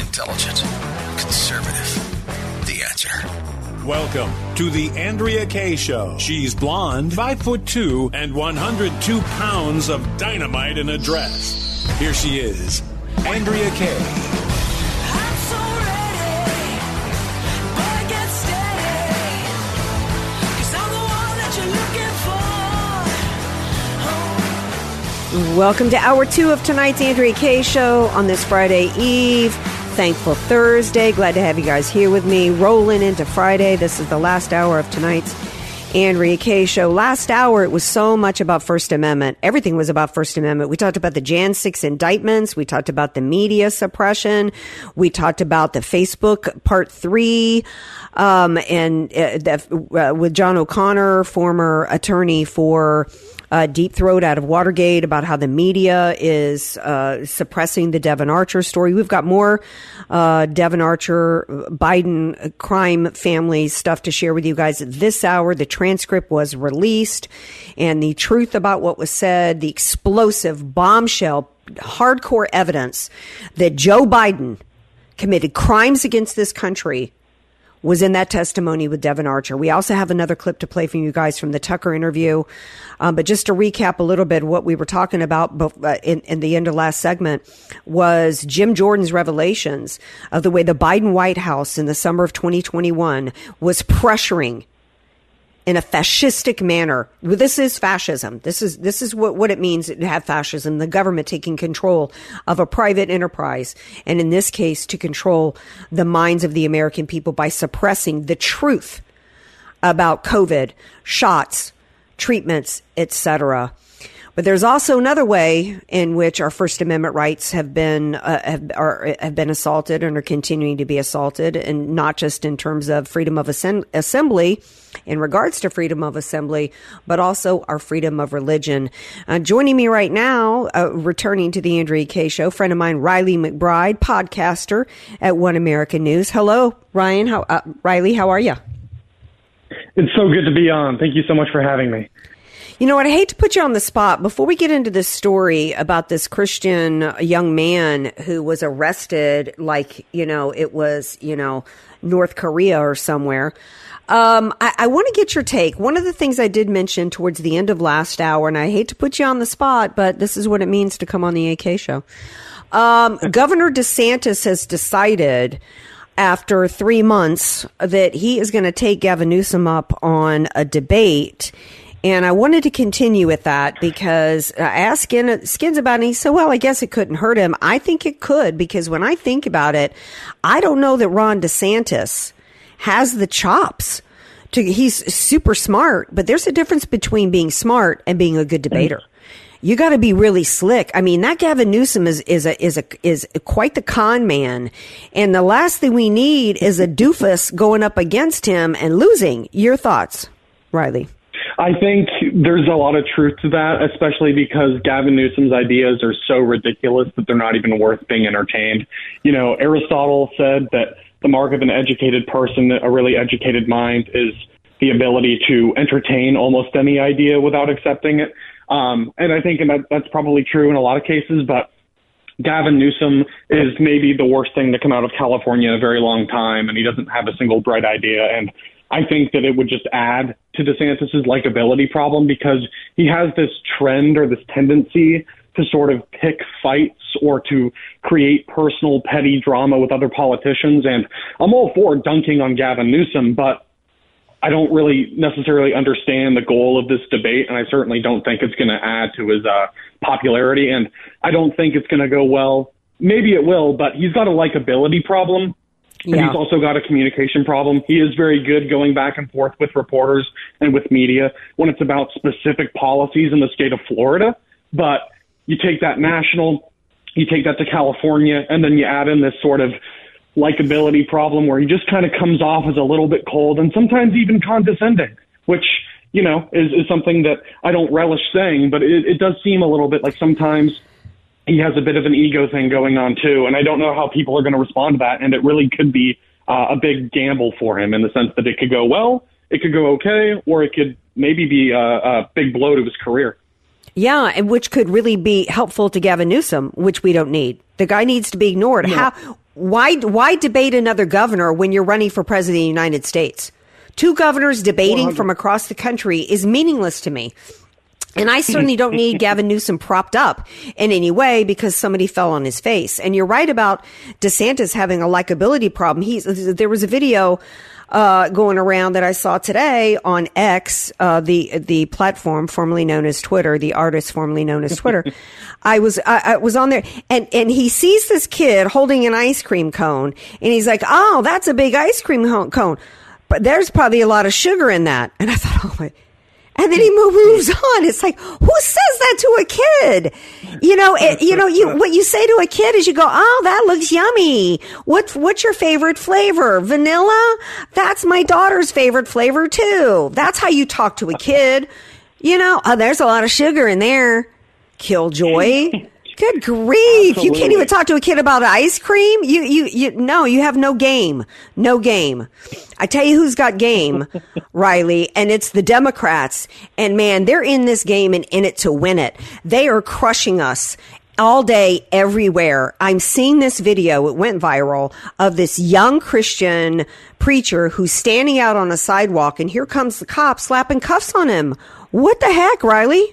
Intelligent, conservative, the answer. Welcome to the Andrea Kaye Show. She's blonde, 5'2", and 102 pounds of dynamite in a dress. Here she is, Andrea Kaye. Welcome to Hour 2 of tonight's Andrea Kaye Show on this Friday Eve. Thankful Thursday. Glad to have you guys here with me. Rolling into Friday. This is the last hour of tonight's Andrea Kaye Show. Last hour, it was so much about First Amendment. Everything was about First Amendment. We talked about the Jan 6 indictments. We talked about the media suppression. We talked about the Facebook Part 3. With John O'Connor, former attorney for Deep Throat out of Watergate, about how the media is suppressing the Devin Archer story. We've got more Devin Archer, Biden crime family stuff to share with you guys at this hour. The transcript was released, and the truth about what was said, the explosive bombshell, hardcore evidence that Joe Biden committed crimes against this country was in that testimony with Devin Archer. We also have another clip to play for you guys from the Tucker interview. But just to recap a little bit, what we were talking about in the end of last segment was Jim Jordan's revelations of the way the Biden White House in the summer of 2021 was pressuring in a fascistic manner. This is fascism. This is what it means to have fascism, the government taking control of a private enterprise, and in this case, to control the minds of the American people by suppressing the truth about COVID, shots, treatments, etc. But there's also another way in which our First Amendment rights have been assaulted and are continuing to be assaulted, and not just in terms of freedom of assembly, in regards to freedom of assembly, but also our freedom of religion. Joining me right now, returning to the Andrea Kaye Show, friend of mine, Riley McBride, podcaster at One American News. Hello, Ryan. Riley, how are you? It's so good to be on. Thank you so much for having me. You know what? I hate to put you on the spot. Before we get into this story about this Christian young man who was arrested, like, you know, it was, you know, North Korea or somewhere, I want to get your take. One of the things I did mention towards the end of last hour, and I hate to put you on the spot, but this is what it means to come on the AK Show. Governor DeSantis has decided after 3 months that he is going to take Gavin Newsom up on a debate. And I wanted to continue with that because I asked Skins about it, and he said, well, I guess it couldn't hurt him. I think it could, because when I think about it, I don't know that Ron DeSantis has the chops. He's super smart, but there's a difference between being smart and being a good debater. You got to be really slick. I mean, that Gavin Newsom is quite the con man, and the last thing we need is a doofus going up against him and losing. Your thoughts, Riley? I think there's a lot of truth to that, especially because Gavin Newsom's ideas are so ridiculous that they're not even worth being entertained. You know, Aristotle said that the mark of an educated person, a really educated mind, is the ability to entertain almost any idea without accepting it. And I think that's probably true in a lot of cases, but Gavin Newsom is maybe the worst thing to come out of California in a very long time, and he doesn't have a single bright idea, and I think that it would just add to DeSantis's likability problem, because he has this trend or this tendency to sort of pick fights or to create personal petty drama with other politicians. And I'm all for dunking on Gavin Newsom, but I don't really necessarily understand the goal of this debate, and I certainly don't think it's going to add to his popularity, and I don't think it's going to go well. Maybe it will, but he's got a likability problem. And yeah, he's also got a communication problem. He is very good going back and forth with reporters and with media when it's about specific policies in the state of Florida. But you take that national, You take that to California, and then you add in this sort of likability problem where he just kind of comes off as a little bit cold and sometimes even condescending, which, you know, is something that I don't relish saying, but it does seem a little bit like sometimes he has a bit of an ego thing going on too. And I don't know how people are going to respond to that. And it really could be a big gamble for him in the sense that it could go well, it could go okay, or it could maybe be a big blow to his career. Yeah, and which could really be helpful to Gavin Newsom, which we don't need. The guy needs to be ignored. No. Why debate another governor when you're running for president of the United States? Two governors debating 100. From across the country is meaningless to me. And I certainly don't need Gavin Newsom propped up in any way because somebody fell on his face. And you're right about DeSantis having a likability problem. There was a video going around that I saw today on X, the platform formerly known as Twitter, the artist formerly known as Twitter. I was on there and he sees this kid holding an ice cream cone and he's like, "Oh, that's a big ice cream cone. But there's probably a lot of sugar in that." And I thought, "Oh my." And then he moves on. It's like, who says that to a kid? You know, what you say to a kid is you go, "Oh, that looks yummy. What's your favorite flavor? Vanilla? That's my daughter's favorite flavor too." That's how you talk to a kid. You know, "Oh, there's a lot of sugar in there." Killjoy. Good grief. Absolutely. You can't even talk to a kid about ice cream. You have no game. No game. I tell you who's got game, Riley, and it's the Democrats. And man, they're in this game and in it to win it. They are crushing us all day, everywhere. I'm seeing this video, it went viral, of this young Christian preacher who's standing out on a sidewalk, and here comes the cop slapping cuffs on him. What the heck, Riley?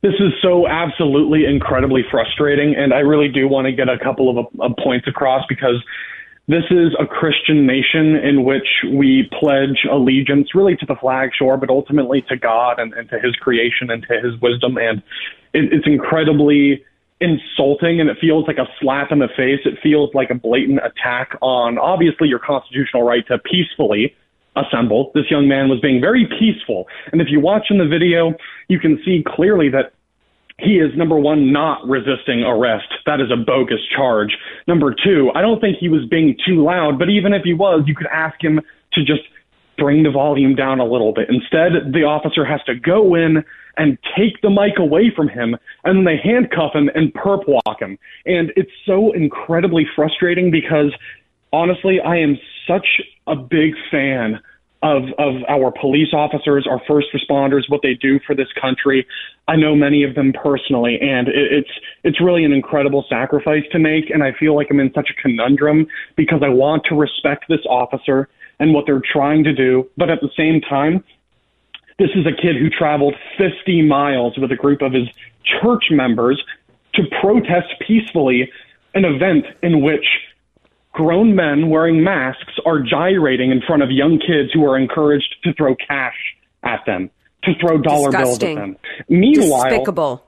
This is so absolutely incredibly frustrating, and I really do want to get a couple of points across because this is a Christian nation in which we pledge allegiance really to the flag, sure, but ultimately to God and to his creation and to his wisdom, and it's incredibly insulting, and it feels like a slap in the face. It feels like a blatant attack on, obviously, your constitutional right to peacefully assemble. This young man was being very peaceful. And if you watch in the video, you can see clearly that he is, number one, not resisting arrest. That is a bogus charge. Number two, I don't think he was being too loud, but even if he was, you could ask him to just bring the volume down a little bit. Instead, the officer has to go in and take the mic away from him, and then they handcuff him and perp walk him. And it's so incredibly frustrating because, honestly, I am such a big fan of our police officers, our first responders, what they do for this country. I know many of them personally, and it's really an incredible sacrifice to make, and I feel like I'm in such a conundrum because I want to respect this officer and what they're trying to do, but at the same time, this is a kid who traveled 50 miles with a group of his church members to protest peacefully an event in which grown men wearing masks are gyrating in front of young kids who are encouraged to throw cash at them, to throw dollar Disgusting. Bills at them. Meanwhile, Despicable.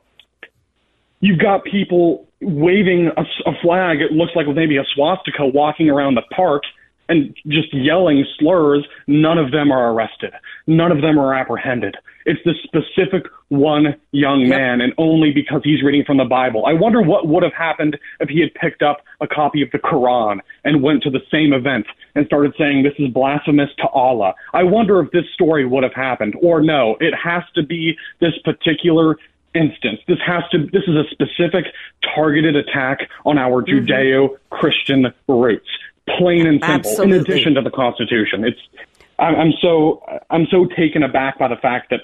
You've got people waving a flag, it looks like with maybe a swastika, walking around the park and just yelling slurs. None of them are arrested. None of them are apprehended. It's this specific one young man, and only because he's reading from the Bible. I wonder what would have happened if he had picked up a copy of the Quran and went to the same event and started saying, "This is blasphemous to Allah." I wonder if this story would have happened, or no, it has to be this particular instance. This is a specific targeted attack on our Judeo-Christian roots, plain and simple, Absolutely. In addition to the Constitution. I'm so taken aback by the fact that,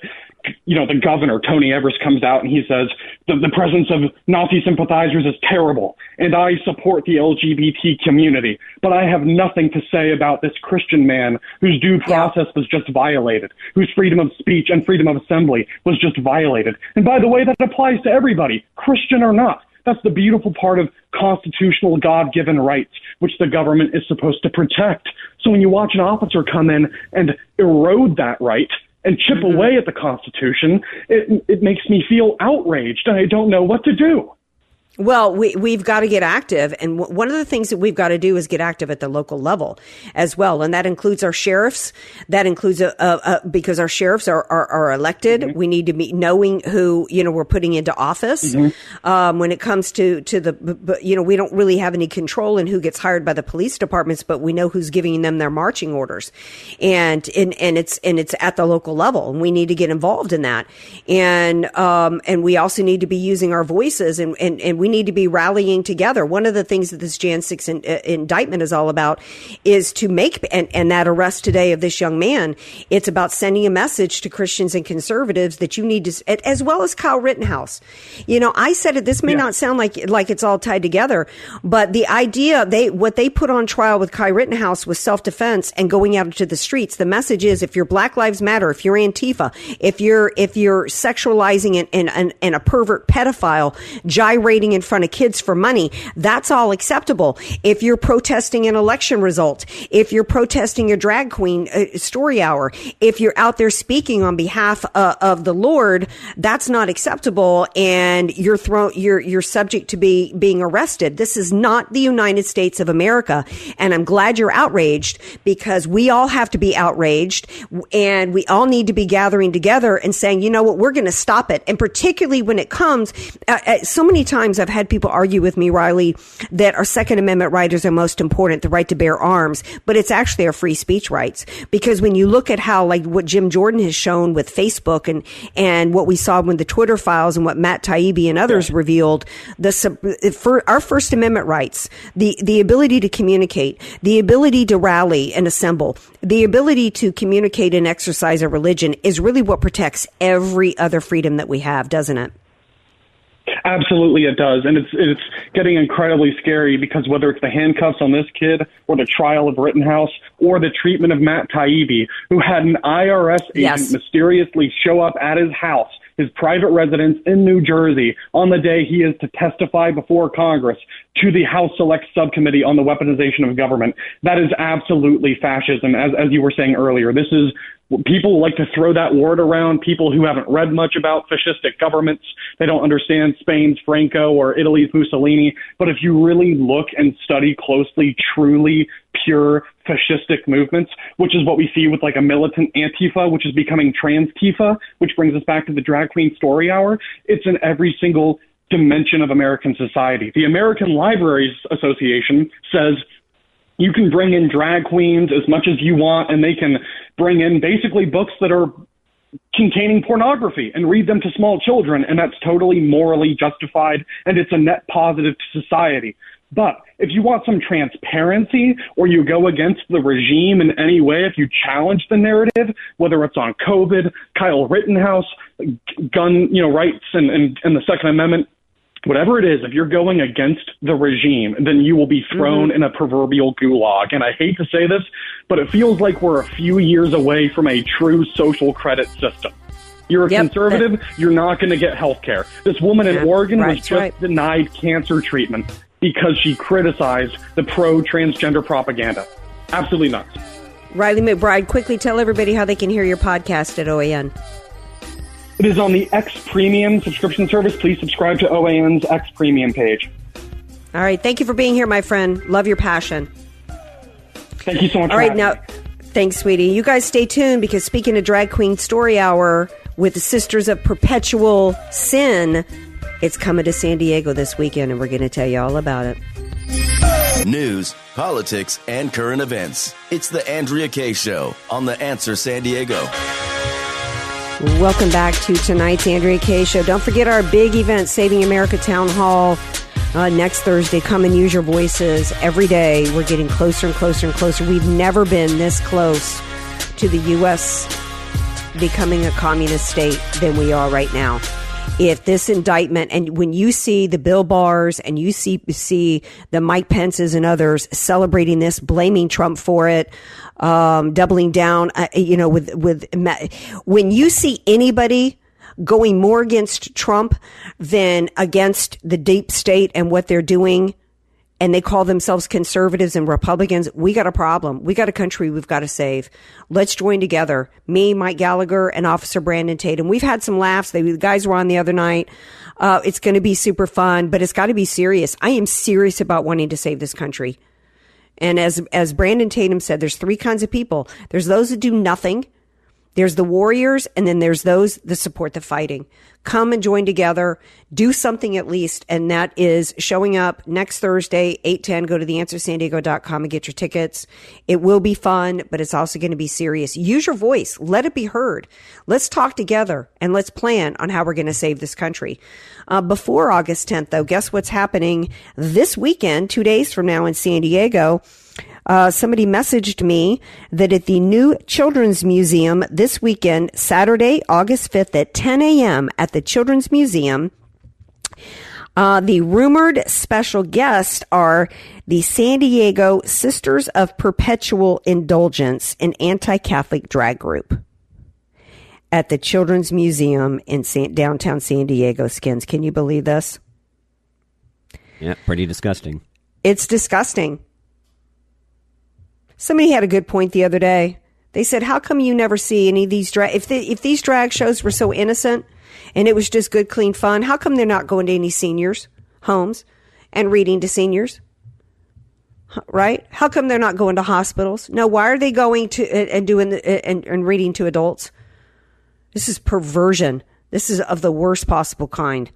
you know, the governor, Tony Evers, comes out and he says the presence of Nazi sympathizers is terrible, and I support the LGBT community, but I have nothing to say about this Christian man whose due process was just violated, whose freedom of speech and freedom of assembly was just violated. And by the way, that applies to everybody, Christian or not. That's the beautiful part of constitutional God-given rights, which the government is supposed to protect. So when you watch an officer come in and erode that right and chip away at the Constitution, it makes me feel outraged, and I don't know what to do. Well, we've got to get active. And one of the things that we've got to do is get active at the local level as well. And that includes our sheriffs. That includes, because our sheriffs are elected. Mm-hmm. We need to be knowing who, we're putting into office. Mm-hmm. When it comes to the, we don't really have any control in who gets hired by the police departments, but we know who's giving them their marching orders. And it's at the local level. And we need to get involved in that. And we also need to be using our voices and we need to be rallying together. One of the things that this Jan 6 indictment is all about is to make, and that arrest today of this young man, it's about sending a message to Christians and conservatives that you need to, as well as Kyle Rittenhouse. I said it, this may not sound like it's all tied together, but the idea, what they put on trial with Kyle Rittenhouse was self-defense and going out into the streets. The message is, if you're Black Lives Matter, if you're Antifa, if you're sexualizing and a pervert pedophile, rating in front of kids for money, that's all acceptable. If you're protesting an election result, if you're protesting a drag queen story hour, if you're out there speaking on behalf of the Lord, that's not acceptable, and you're subject to being arrested. This is not the United States of America, and I'm glad you're outraged, because we all have to be outraged, and we all need to be gathering together and saying, you know what, we're going to stop it. And particularly when it comes, so many times I've had people argue with me, Riley, that our Second Amendment rights are most important, the right to bear arms, but it's actually our free speech rights. Because when you look at how, what Jim Jordan has shown with Facebook and what we saw when the Twitter files and what Matt Taibbi and others revealed, our First Amendment rights, the ability to communicate, the ability to rally and assemble, the ability to communicate and exercise a religion is really what protects every other freedom that we have, doesn't it? Absolutely, it does. And it's getting incredibly scary, because whether it's the handcuffs on this kid or the trial of Rittenhouse or the treatment of Matt Taibbi, who had an IRS agent mysteriously show up at his house, his private residence in New Jersey, on the day he is to testify before Congress to the House Select Subcommittee on the Weaponization of Government. That is absolutely fascism, as you were saying earlier. This is, people like to throw that word around, people who haven't read much about fascistic governments. They don't understand Spain's Franco or Italy's Mussolini. But if you really look and study closely, truly pure fascistic movements, which is what we see with a militant Antifa, which is becoming Trans-Tifa, which brings us back to the drag queen story hour, it's in every single dimension of American society. The American Libraries Association says you can bring in drag queens as much as you want, and they can bring in basically books that are containing pornography and read them to small children, and that's totally morally justified, and it's a net positive to society. But if you want some transparency, or you go against the regime in any way, if you challenge the narrative, whether it's on COVID, Kyle Rittenhouse, gun rights and the Second Amendment, whatever it is, if you're going against the regime, then you will be thrown in a proverbial gulag. And I hate to say this, but it feels like we're a few years away from a true social credit system. You're a conservative, you're not going to get health care. This woman in Oregon was just denied cancer treatment because she criticized the pro-transgender propaganda. Absolutely nuts. Riley McBride, quickly tell everybody how they can hear your podcast at OAN. It is on the X Premium subscription service. Please subscribe to OAN's X Premium page. All right. Thank you for being here, my friend. Love your passion. Thank you so much. All right. Now, thanks, sweetie. You guys stay tuned, because speaking of Drag Queen Story Hour with the Sisters of Perpetual Sin, it's coming to San Diego this weekend, and we're going to tell you all about it. News, politics, and current events. It's The Andrea Kaye Show on The Answer San Diego. Welcome back to tonight's Andrea Kaye Show. Don't forget our big event, Saving America Town Hall, next Thursday. Come and use your voices every day. We're getting closer and closer and closer. We've never been this close to the U.S. becoming a communist state than we are right now. If this indictment, and when you see the Bill Barrs and you see the Mike Pences and others celebrating this, blaming Trump for it, doubling down, when you see anybody going more against Trump than against the deep state and what they're doing, and they call themselves conservatives and Republicans, we got a problem. We got a country we've got to save. Let's join together. Me, Mike Gallagher, and Officer Brandon Tatum. We've had some laughs. The guys were on the other night. It's going to be super fun, but it's got to be serious. I am serious about wanting to save this country. And as Brandon Tatum said, there's three kinds of people. There's those that do nothing. There's the warriors, and then there's those that support the fighting. Come and join together. Do something at least, and that is showing up next Thursday, 8:10. Go to theanswersandiego.com and get your tickets. It will be fun, but it's also going to be serious. Use your voice. Let it be heard. Let's talk together, and let's plan on how we're going to save this country. Before August 10th, though, guess what's happening this weekend, 2 days from now in San Diego? Somebody messaged me that at the new Children's Museum this weekend, Saturday, August 5th at 10 a.m. at the Children's Museum, the rumored special guests are the San Diego Sisters of Perpetual Indulgence, an anti-Catholic drag group at the Children's Museum in downtown San Diego, Skins. Can you believe this? Yeah, pretty disgusting. It's disgusting. Somebody had a good point the other day. They said, how come you never see any of these drag, if these drag shows were so innocent and it was just good, clean fun, how come they're not going to any seniors' homes and reading to seniors? Right? How come they're not going to hospitals? No, why are they going to and doing and reading to adults? This is perversion. This is of the worst possible kind.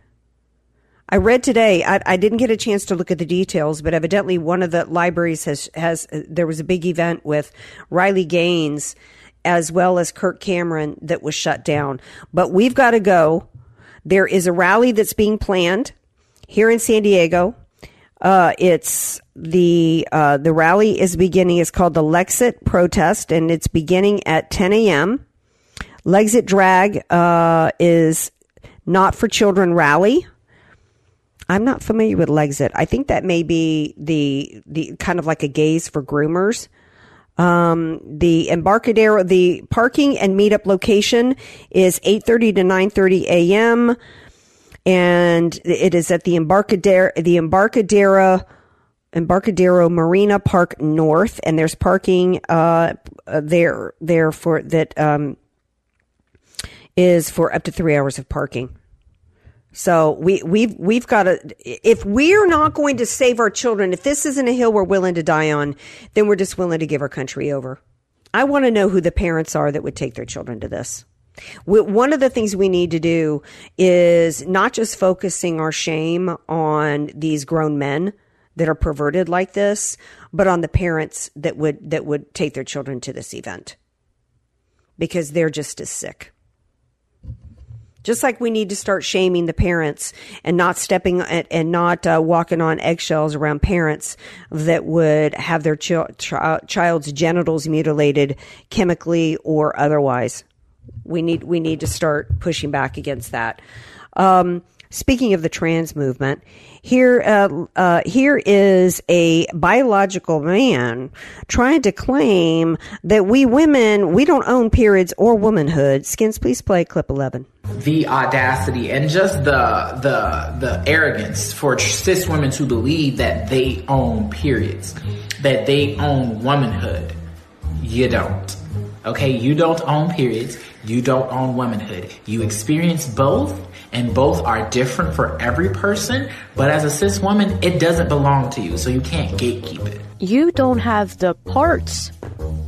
I read today, I didn't get a chance to look at the details, but evidently one of the libraries has there was a big event with Riley Gaines as well as Kirk Cameron that was shut down. But we've got to go. There is a rally that's being planned here in San Diego. It's the rally is beginning. It's called the Lexit Protest, and it's beginning at 10 a.m. Lexit Drag is Not for Children Rally. I'm not familiar with Lexit. I think that may be the kind of like a gaze for groomers. The Embarcadero, the parking and meetup location is 8:30 to 9:30 a.m. and it is at the Embarcadero Marina Park North, and there's parking there for that is for up to 3 hours of parking. So we've got to, if we're not going to save our children, if this isn't a hill we're willing to die on, then we're just willing to give our country over. I want to know who the parents are that would take their children to this. One of the things we need to do is not just focusing our shame on these grown men that are perverted like this, but on the parents that would take their children to this event, because they're just as sick. Just like we need to start shaming the parents and not stepping and not walking on eggshells around parents that would have their child's genitals mutilated chemically or otherwise. We need to start pushing back against that. Speaking of the trans movement, here is a biological man trying to claim that we women, we don't own periods or womanhood. Skins, please play clip 11. The audacity and just the arrogance for cis women to believe that they own periods, that they own womanhood. You don't. Okay, you don't own periods. You don't own womanhood. You experience both, and both are different for every person. But as a cis woman, it doesn't belong to you, so you can't gatekeep it. You don't have the parts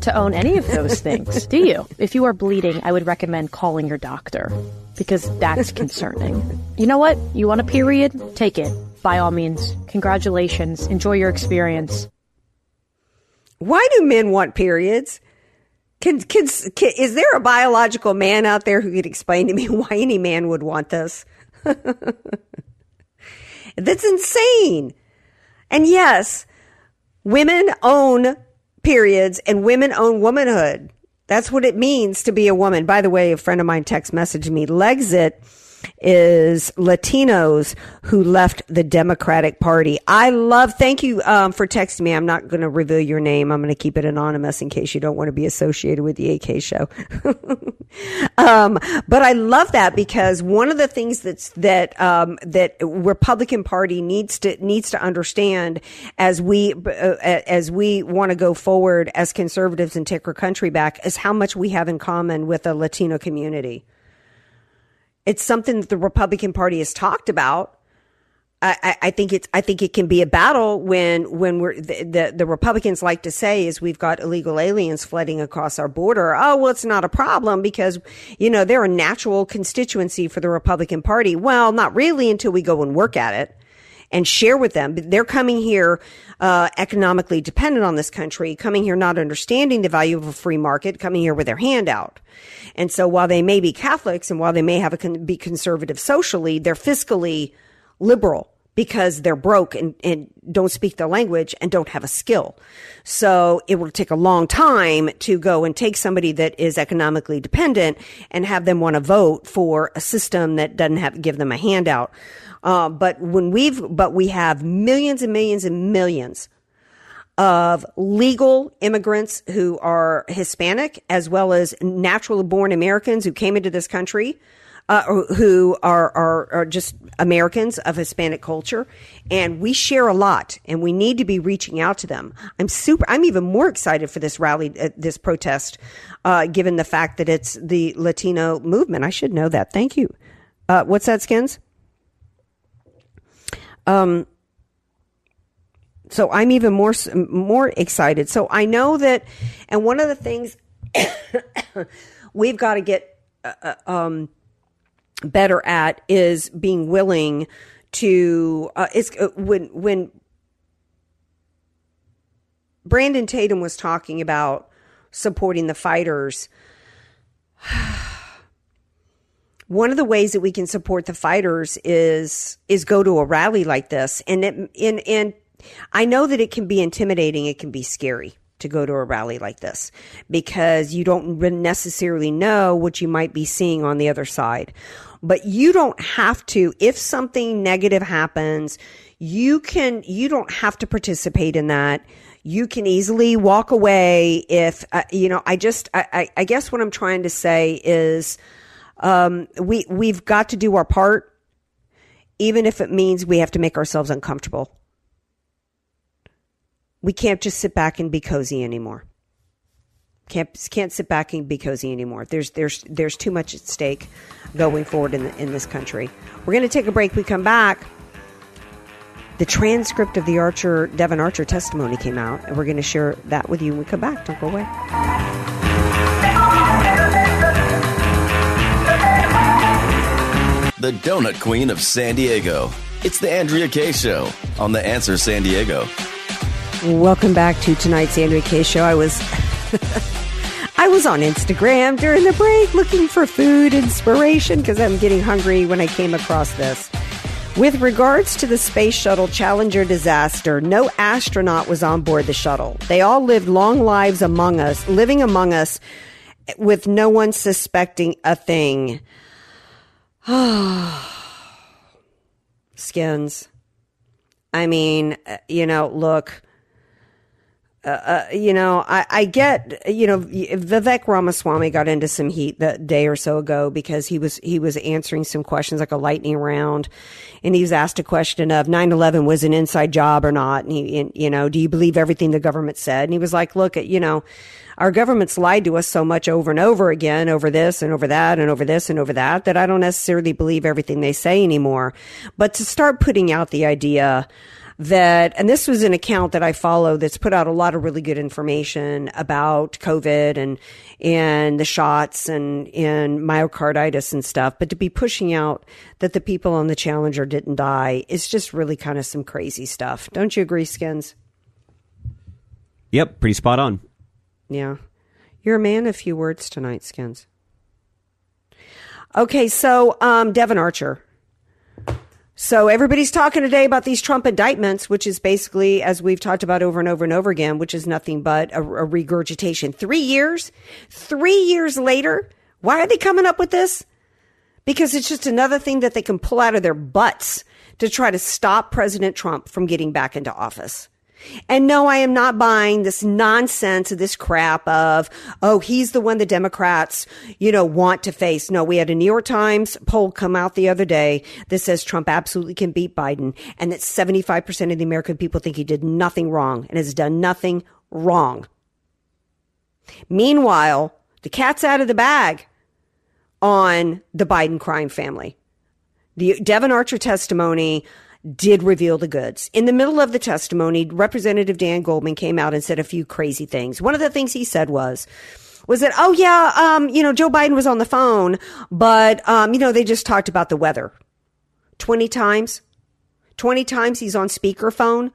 to own any of those things, do you? If you are bleeding, I would recommend calling your doctor, because that's concerning. You know what? You want a period? Take it. By all means. Congratulations. Enjoy your experience. Why do men want periods? Is there a biological man out there who could explain to me why any man would want this? That's insane. And yes, women own periods and women own womanhood. That's what it means to be a woman. By the way, a friend of mine text messaged me, Lexit is Latinos who left the Democratic Party. Thank you for texting me. I'm not going to reveal your name. I'm going to keep it anonymous in case you don't want to be associated with the AK show. But I love that, because one of the things that Republican Party needs to understand as we want to go forward as conservatives and take our country back is how much we have in common with the Latino community. It's something that the Republican Party has talked about. I think it can be a battle when we're the Republicans like to say is we've got illegal aliens flooding across our border. Oh, well, it's not a problem because, you know, they're a natural constituency for the Republican Party. Well, not really until we go and work at it and share with them. But they're coming here economically dependent on this country, coming here not understanding the value of a free market, coming here with their hand out. And so while they may be Catholics and while they may have be conservative socially, they're fiscally liberal because they're broke and don't speak their language and don't have a skill. So it will take a long time to go and take somebody that is economically dependent and have them want to vote for a system that doesn't give them a handout. But we have millions and millions and millions of legal immigrants who are Hispanic, as well as natural born Americans who came into this country, who are just Americans of Hispanic culture. And we share a lot and we need to be reaching out to them. I'm even more excited for this rally, this protest, given the fact that it's the Latino movement. I should know that. Thank you. What's that, Skins? So I'm even more excited. So I know that, and one of the things we've got to get better at is being willing to when Brandon Tatum was talking about supporting the fighters. One of the ways that we can support the fighters is go to a rally like this. And I know that it can be intimidating. It can be scary to go to a rally like this because you don't necessarily know what you might be seeing on the other side. But you don't have to, if something negative happens, you don't have to participate in that. You can easily walk away if, I guess what I'm trying to say is, we've got to do our part, even if it means we have to make ourselves uncomfortable. We can't just sit back and be cozy anymore. Can't sit back and be cozy anymore. There's too much at stake going forward in this country. We're going to take a break. We come back. The transcript of the Devin Archer testimony came out, and we're going to share that with you when we come back. Don't go away. The Donut Queen of San Diego. It's The Andrea Kaye Show on The Answer San Diego. Welcome back to tonight's Andrea Kaye Show. I was on Instagram during the break looking for food inspiration because I'm getting hungry when I came across this. With regards to the Space Shuttle Challenger disaster, no astronaut was on board the shuttle. They all lived long lives living among us with no one suspecting a thing. Skins. I mean, look, I get, Vivek Ramaswamy got into some heat the day or so ago because he was answering some questions like a lightning round, and he was asked a question of 9/11 was an inside job or not. And do you believe everything the government said? And he was like, look, our government's lied to us so much over and over again, over this and over that and over this and over that I don't necessarily believe everything they say anymore. But to start putting out the idea that, and this was an account that I follow that's put out a lot of really good information about COVID and the shots and myocarditis and stuff, but to be pushing out that the people on the Challenger didn't die is just really kind of some crazy stuff. Don't you agree, Skins? Yep, pretty spot on. Yeah. You're a man of few words tonight, Skins. Okay, so Devin Archer. So everybody's talking today about these Trump indictments, which is basically, as we've talked about over and over and over again, which is nothing but a regurgitation. 3 years later, why are they coming up with this? because it's just another thing that they can pull out of their butts to try to stop President Trump from getting back into office. And no, I am not buying this nonsense of this crap of, oh, he's the one the Democrats, want to face. No, we had a New York Times poll come out the other day that says Trump absolutely can beat Biden and that 75% of the American people think he did nothing wrong and has done nothing wrong. Meanwhile, the cat's out of the bag on the Biden crime family. The Devin Archer testimony did reveal the goods. In the middle of the testimony, Representative Dan Goldman came out and said a few crazy things. One of the things he said was that, Joe Biden was on the phone, but, they just talked about the weather 20 times he's on speakerphone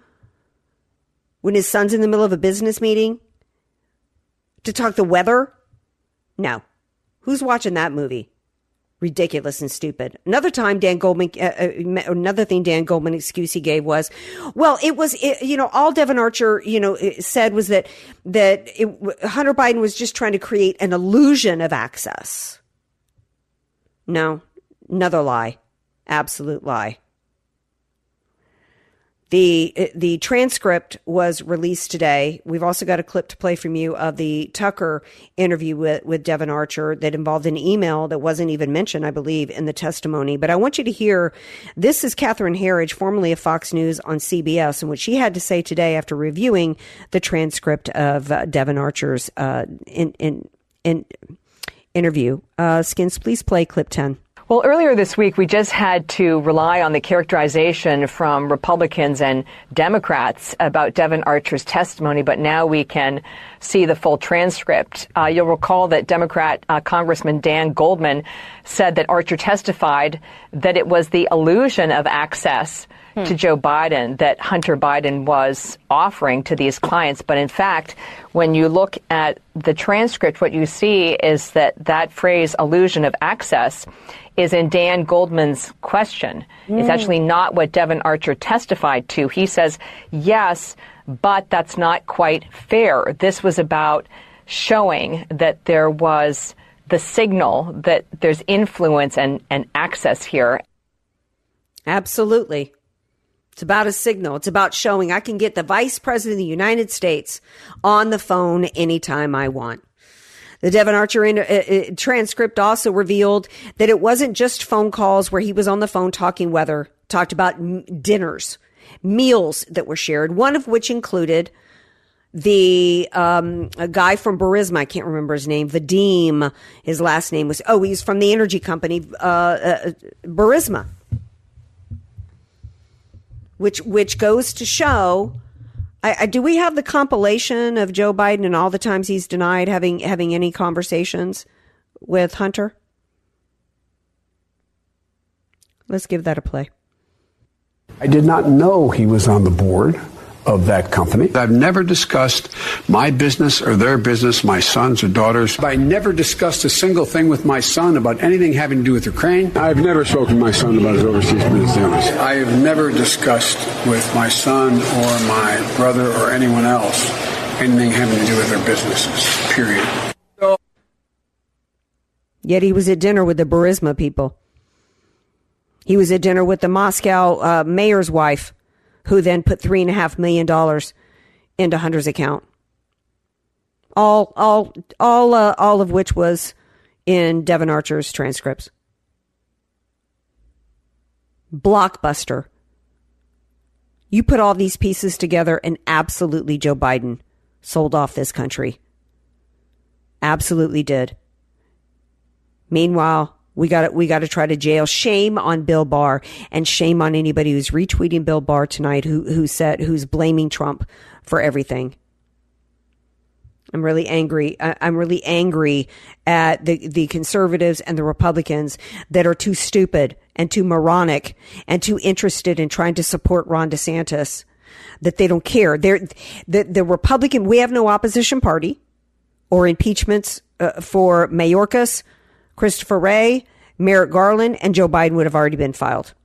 when his son's in the middle of a business meeting to talk the weather. No, who's watching that movie? Ridiculous and stupid. Another time, Dan Goldman excuse he gave was, well, all Devin Archer, said was that Hunter Biden was just trying to create an illusion of access. No, another lie. Absolute lie. The transcript was released today. We've also got a clip to play from you of the Tucker interview with Devin Archer that involved an email that wasn't even mentioned, I believe, in the testimony. But I want you to hear, this is Catherine Herridge, formerly of Fox News on CBS, and what she had to say today after reviewing the transcript of Devin Archer's interview. Skins, please play clip 10. Well, earlier this week, we just had to rely on the characterization from Republicans and Democrats about Devin Archer's testimony, but now we can see the full transcript. You'll recall that Democrat Congressman Dan Goldman said that Archer testified that it was the illusion of access to Joe Biden that Hunter Biden was offering to these clients. But in fact, when you look at the transcript, what you see is that phrase illusion of access is in Dan Goldman's question. Mm. It's actually not what Devin Archer testified to. He says, yes, but that's not quite fair. This was about showing that there was the signal that there's influence and access here. Absolutely. It's about a signal. It's about showing I can get the vice president of the United States on the phone anytime I want. The Devin Archer transcript also revealed that it wasn't just phone calls where he was on the phone talking weather, talked about dinners, meals that were shared, one of which included the a guy from Burisma, I can't remember his name, Vadim, his last name was, he's from the energy company, Burisma. Which goes to show, do we have the compilation of Joe Biden and all the times he's denied having any conversations with Hunter? Let's give that a play. I did not know he was on the board of that company. I've never discussed my business or their business, my sons or daughters. I never discussed a single thing with my son about anything having to do with Ukraine. I've never spoken to my son about his overseas business. I have never discussed with my son or my brother or anyone else anything having to do with their businesses, period. Yet he was at dinner with the Burisma people. He was at dinner with the Moscow mayor's wife, who then put $3.5 million into Hunter's account. All of which was in Devin Archer's transcripts. Blockbuster. You put all these pieces together and absolutely Joe Biden sold off this country. Absolutely did. Meanwhile, we got to try to jail. Shame on Bill Barr and shame on anybody who's retweeting Bill Barr tonight who's blaming Trump for everything. I'm really angry. I'm really angry at the conservatives and the Republicans that are too stupid and too moronic and too interested in trying to support Ron DeSantis that they don't care. They're the Republican. We have no opposition party or impeachments for Mayorkas, Christopher Wray, Merrick Garland, and Joe Biden would have already been filed.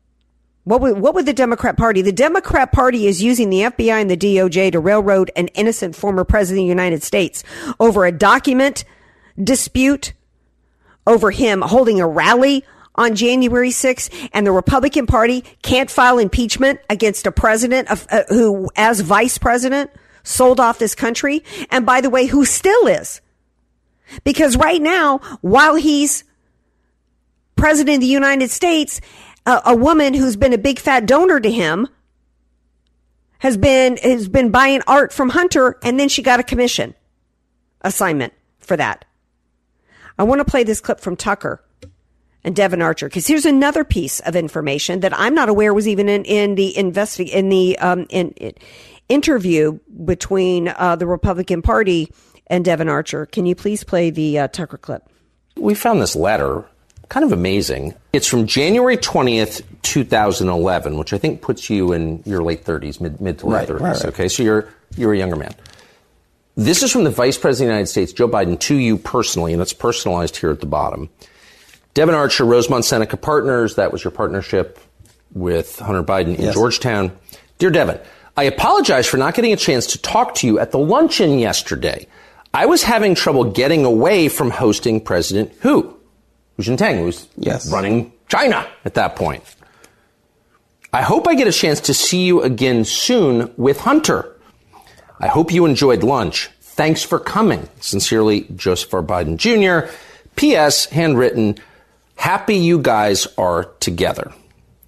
What would the Democrat Party? The Democrat Party is using the FBI and the DOJ to railroad an innocent former president of the United States over a document dispute, over him holding a rally on January 6th, and the Republican Party can't file impeachment against a president of, who, as vice president, sold off this country, and by the way, who still is. Because right now, while he's president of the United States, a woman who's been a big fat donor to him has been buying art from Hunter, and then she got a commission assignment for that. I want to play this clip from Tucker and Devin Archer, because here's another piece of information that I'm not aware was even in the interview between the Republican Party and Devin Archer. Can you please play the Tucker clip? We found this letter, kind of amazing. It's from January 20th, 2011, which I think puts you in your late 30s, mid to late 30s. Right. Okay, so you're a younger man. This is from the Vice President of the United States, Joe Biden, to you personally, and it's personalized here at the bottom. Devin Archer, Rosemont Seneca Partners, that was your partnership with Hunter Biden in Georgetown. Dear Devin, I apologize for not getting a chance to talk to you at the luncheon yesterday. I was having trouble getting away from hosting President Hu Jintang, who's running China at that point. I hope I get a chance to see you again soon with Hunter. I hope you enjoyed lunch. Thanks for coming. Sincerely, Joseph R. Biden Jr. P.S. Handwritten, happy you guys are together.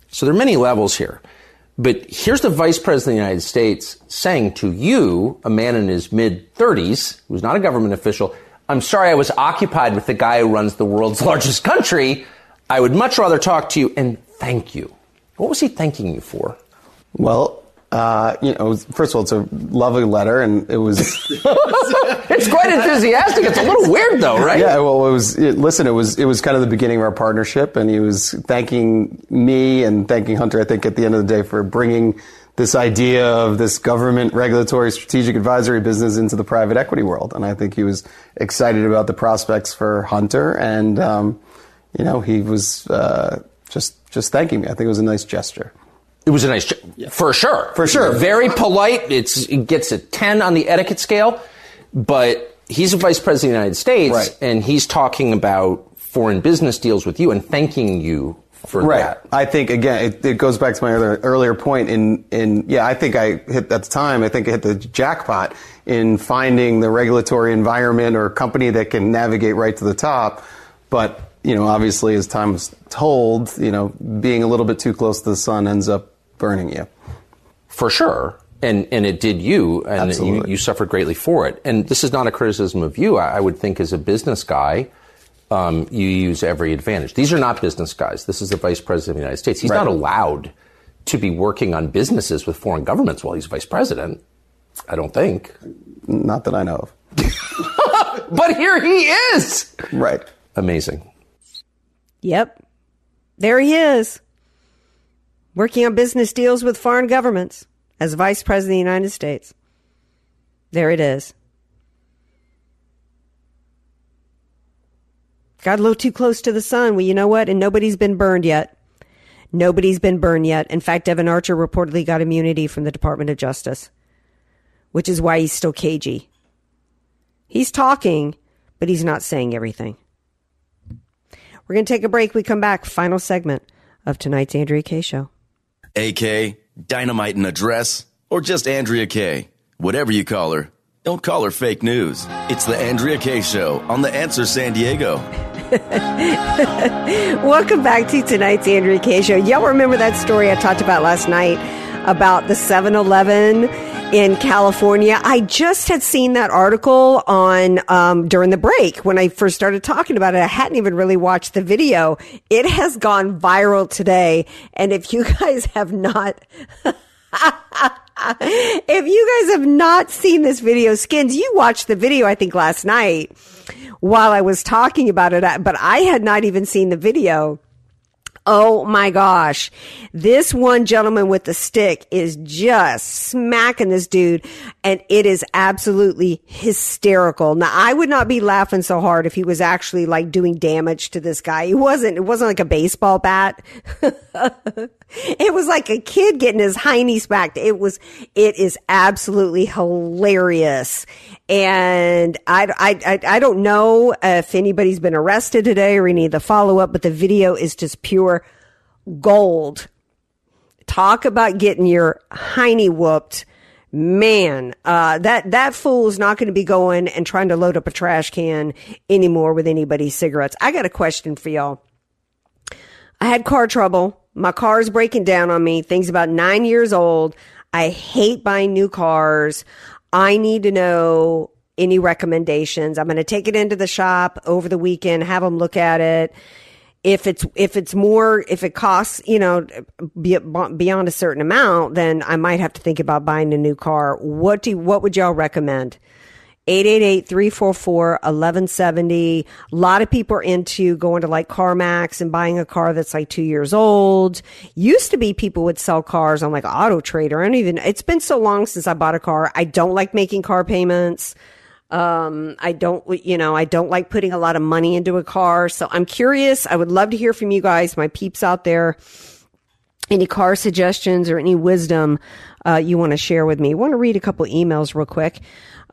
So there are many levels here. But here's the Vice President of the United States saying to you, a man in his mid-30s, who's not a government official, I'm sorry I was occupied with the guy who runs the world's largest country. I would much rather talk to you and thank you. What was he thanking you for? Well, first of all, it's a lovely letter, and it was... It's quite enthusiastic. It's a little weird, though, right? Yeah, well, it was kind of the beginning of our partnership, and he was thanking me and thanking Hunter, I think, at the end of the day for bringing this idea of this government regulatory strategic advisory business into the private equity world. And I think he was excited about the prospects for Hunter. And, he was just thanking me. I think it was a nice gesture. It was a nice gesture. Yeah. For sure. For sure. Very polite. It gets a 10 on the etiquette scale. But he's a vice president of the United States. Right. And he's talking about foreign business deals with you and thanking you. That. I think, again, it goes back to my earlier point I think I hit the jackpot in finding the regulatory environment or company that can navigate right to the top. But, obviously, as time was told, being a little bit too close to the sun ends up burning you. For sure. And it did you. And you suffered greatly for it. And this is not a criticism of you. I would think as a business guy, you use every advantage. These are not business guys. This is the vice president of the United States. He's not allowed to be working on businesses with foreign governments while he's vice president, I don't think. Not that I know of. But here he is. Right. Amazing. Yep. There he is. Working on business deals with foreign governments as vice president of the United States. There it is. Got a little too close to the sun. Well, you know what? And nobody's been burned yet. Nobody's been burned yet. In fact, Devin Archer reportedly got immunity from the Department of Justice, which is why he's still cagey. He's talking, but he's not saying everything. We're going to take a break. We come back. Final segment of tonight's Andrea Kaye Show. AK, dynamite in a dress, or just Andrea Kaye. Whatever you call her. Don't call her fake news. It's The Andrea Kaye Show on The Answer San Diego. Welcome back to tonight's Andrea Kaye Show. Y'all remember that story I talked about last night about the 7-Eleven in California? I just had seen that article on during the break when I first started talking about it. I hadn't even really watched the video. It has gone viral today. And if you guys have not... If you guys have not seen this video, Skins, you watched the video, I think, last night while I was talking about it, but I had not even seen the video. Oh my gosh. This one gentleman with the stick is just smacking this dude, and it is absolutely hysterical. Now, I would not be laughing so hard if he was actually like doing damage to this guy. It wasn't like a baseball bat. It was like a kid getting his hiney smacked. It is absolutely hilarious. And I don't know if anybody's been arrested today or any of the follow up, but the video is just pure gold. Talk about getting your hiney whooped. Man, that fool is not going to be going and trying to load up a trash can anymore with anybody's cigarettes. I got a question for y'all. I had car trouble. My car is breaking down on me. Thing's about 9 years old. I hate buying new cars. I need to know any recommendations. I'm going to take it into the shop over the weekend, have them look at it. If it costs, beyond a certain amount, then I might have to think about buying a new car. What would y'all recommend? 888-344-1170. A lot of people are into going to like CarMax and buying a car that's like 2 years old. Used to be people would sell cars on like Auto Trader. It's been so long since I bought a car. I don't like making car payments. I don't like putting a lot of money into a car. So I'm curious. I would love to hear from you guys, my peeps out there. Any car suggestions or any wisdom you want to share with me? I want to read a couple emails real quick.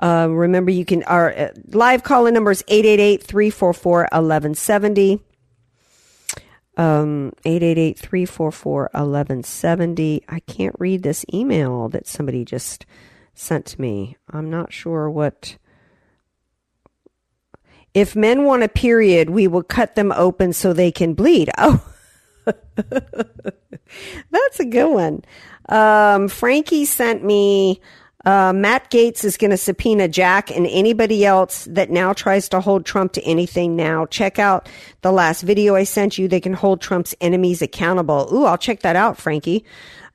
Remember, our live call-in number is 888-344-1170. 888-344-1170. I can't read this email that somebody just sent to me. I'm not sure what... If men want a period, we will cut them open so they can bleed. Oh, that's a good one. Frankie sent me... Matt Gaetz is going to subpoena Jack and anybody else that now tries to hold Trump to anything now. Check out the last video I sent you. They can hold Trump's enemies accountable. Ooh, I'll check that out, Frankie.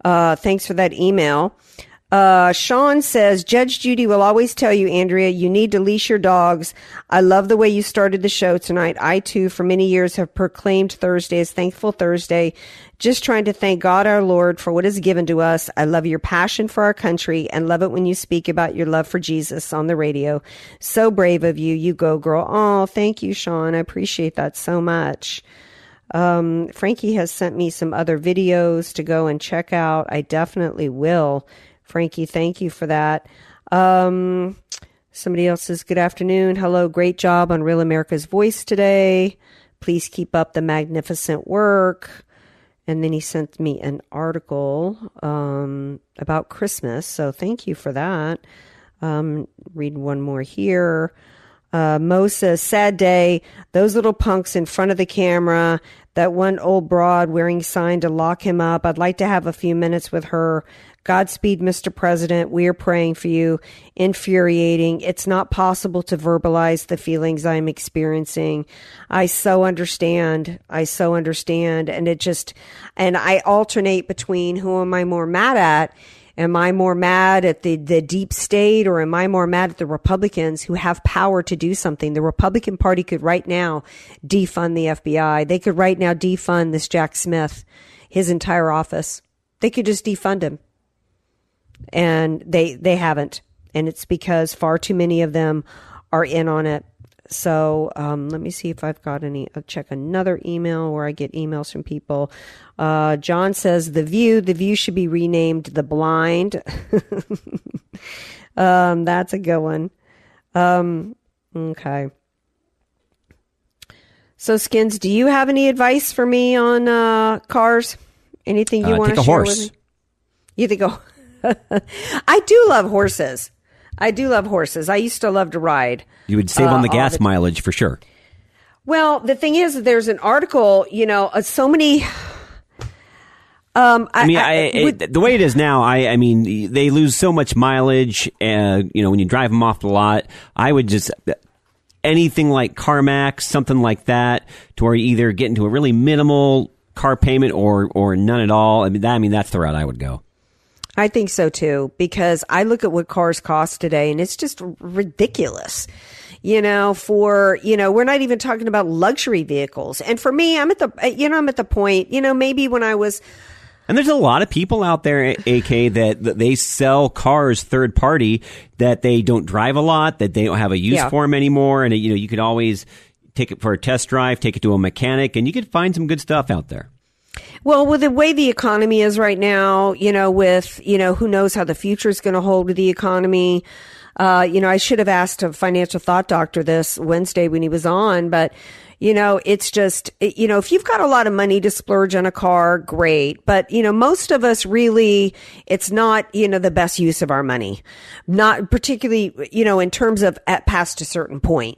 Thanks for that email. Sean says, Judge Judy will always tell you, Andrea, you need to leash your dogs. I love the way you started the show tonight. I, too, for many years have proclaimed Thursday as Thankful Thursday. Just trying to thank God, our Lord, for what is given to us. I love your passion for our country and love it when you speak about your love for Jesus on the radio. So brave of you. You go, girl. Oh, thank you, Sean. I appreciate that so much. Frankie has sent me some other videos to go and check out. I definitely will. Frankie, thank you for that. Somebody else says, good afternoon. Hello. Great job on Real America's Voice today. Please keep up the magnificent work. And then he sent me an article about Christmas. So thank you for that. Read one more here. Mo says, sad day. Those little punks in front of the camera. That one old broad wearing sign to lock him up. I'd like to have a few minutes with her. Godspeed, Mr. President. We are praying for you. Infuriating. It's not possible to verbalize the feelings I'm experiencing. I so understand. And I alternate between who am I more mad at? Am I more mad at the deep state, or am I more mad at the Republicans who have power to do something? The Republican Party could right now defund the FBI. They could right now defund this Jack Smith, his entire office. They could just defund him. And they haven't. And it's because far too many of them are in on it. So let me see if I've got any. I'll check another email where I get emails from people. John says, The View should be renamed The Blind. That's a good one. Okay. So, Skins, do you have any advice for me on cars? Anything you want to share horse. With me? You think a I do love horses. I used to love to ride. You would save on the gas mileage for sure. Well, the thing is, there's an article, so many. The way it is now, I mean, they lose so much mileage, when you drive them off the lot. I would just anything like CarMax, something like that, to where you either get into a really minimal car payment or none at all. That's the route I would go. I think so too, because I look at what cars cost today and it's just ridiculous. you know, for, you know, we're not even talking about luxury vehicles. And for me, I'm at the point, you know, maybe when I was. And there's a lot of people out there, AK, that they sell cars third party, that they don't drive a lot, that they don't have a use for them anymore. And, you know, you could always take it for a test drive, take it to a mechanic, and you could find some good stuff out there. Well, with the way the economy is right now, you know, with, you know, who knows how the future is going to hold with the economy. You know, I should have asked a financial thought doctor this Wednesday when he was on, but, you know, it's just, you know, if you've got a lot of money to splurge on a car, great. But, you know, most of us really, it's not, you know, the best use of our money, not particularly, you know, in terms of at past a certain point.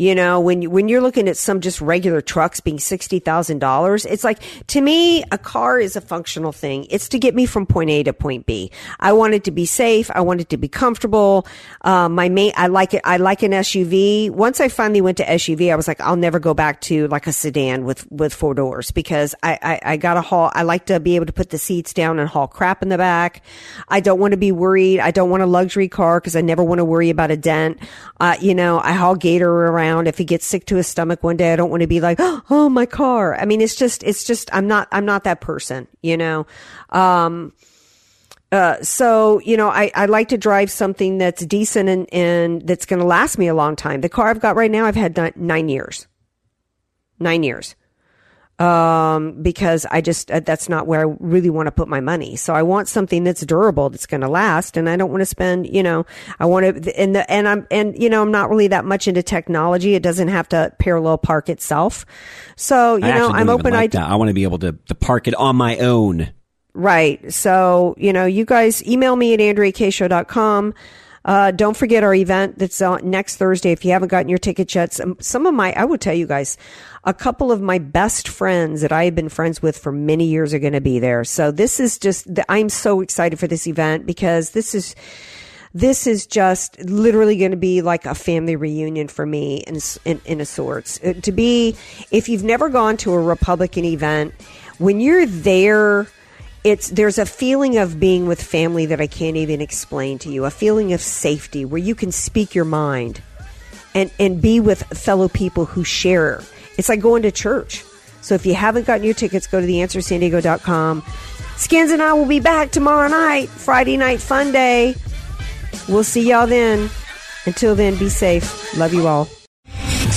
You know, when you're looking at some just regular trucks being $60,000, it's like, to me, a car is a functional thing. It's to get me from point A to point B. I want it to be safe. I want it to be comfortable. I like it. I like an SUV. Once I finally went to SUV, I was like, I'll never go back to like a sedan with four doors, because I gotta haul. I like to be able to put the seats down and haul crap in the back. I don't want to be worried. I don't want a luxury car because I never want to worry about a dent. You know, I haul Gator around. If he gets sick to his stomach one day, I don't want to be like, oh, my car. I mean, it's just, I'm not that person, you know? So, you know, I like to drive something that's decent and that's going to last me a long time. The car I've got right now, I've had 9 years. 9 years. Because I just, that's not where I really want to put my money. So I want something that's durable, that's going to last. And I don't want to spend, you know, I want to, you know, I'm not really that much into technology. It doesn't have to parallel park itself. So, you know, I'm open. I want to be able to park it on my own. Right. So, you know, you guys email me at AndreaKayeShow.com. Don't forget our event that's on next Thursday. If you haven't gotten your tickets yet, I will tell you guys, a couple of my best friends that I have been friends with for many years are going to be there. So this is just, I'm so excited for this event, because this is just literally going to be like a family reunion for me in a sorts. To be, if you've never gone to a Republican event, when you're there, there's a feeling of being with family that I can't even explain to you, a feeling of safety where you can speak your mind and be with fellow people who share. It's like going to church. So if you haven't gotten your tickets, go to theanswersandiego.com. Skins and I will be back tomorrow night, Friday Night Fun Day. We'll see y'all then. Until then, be safe. Love you all.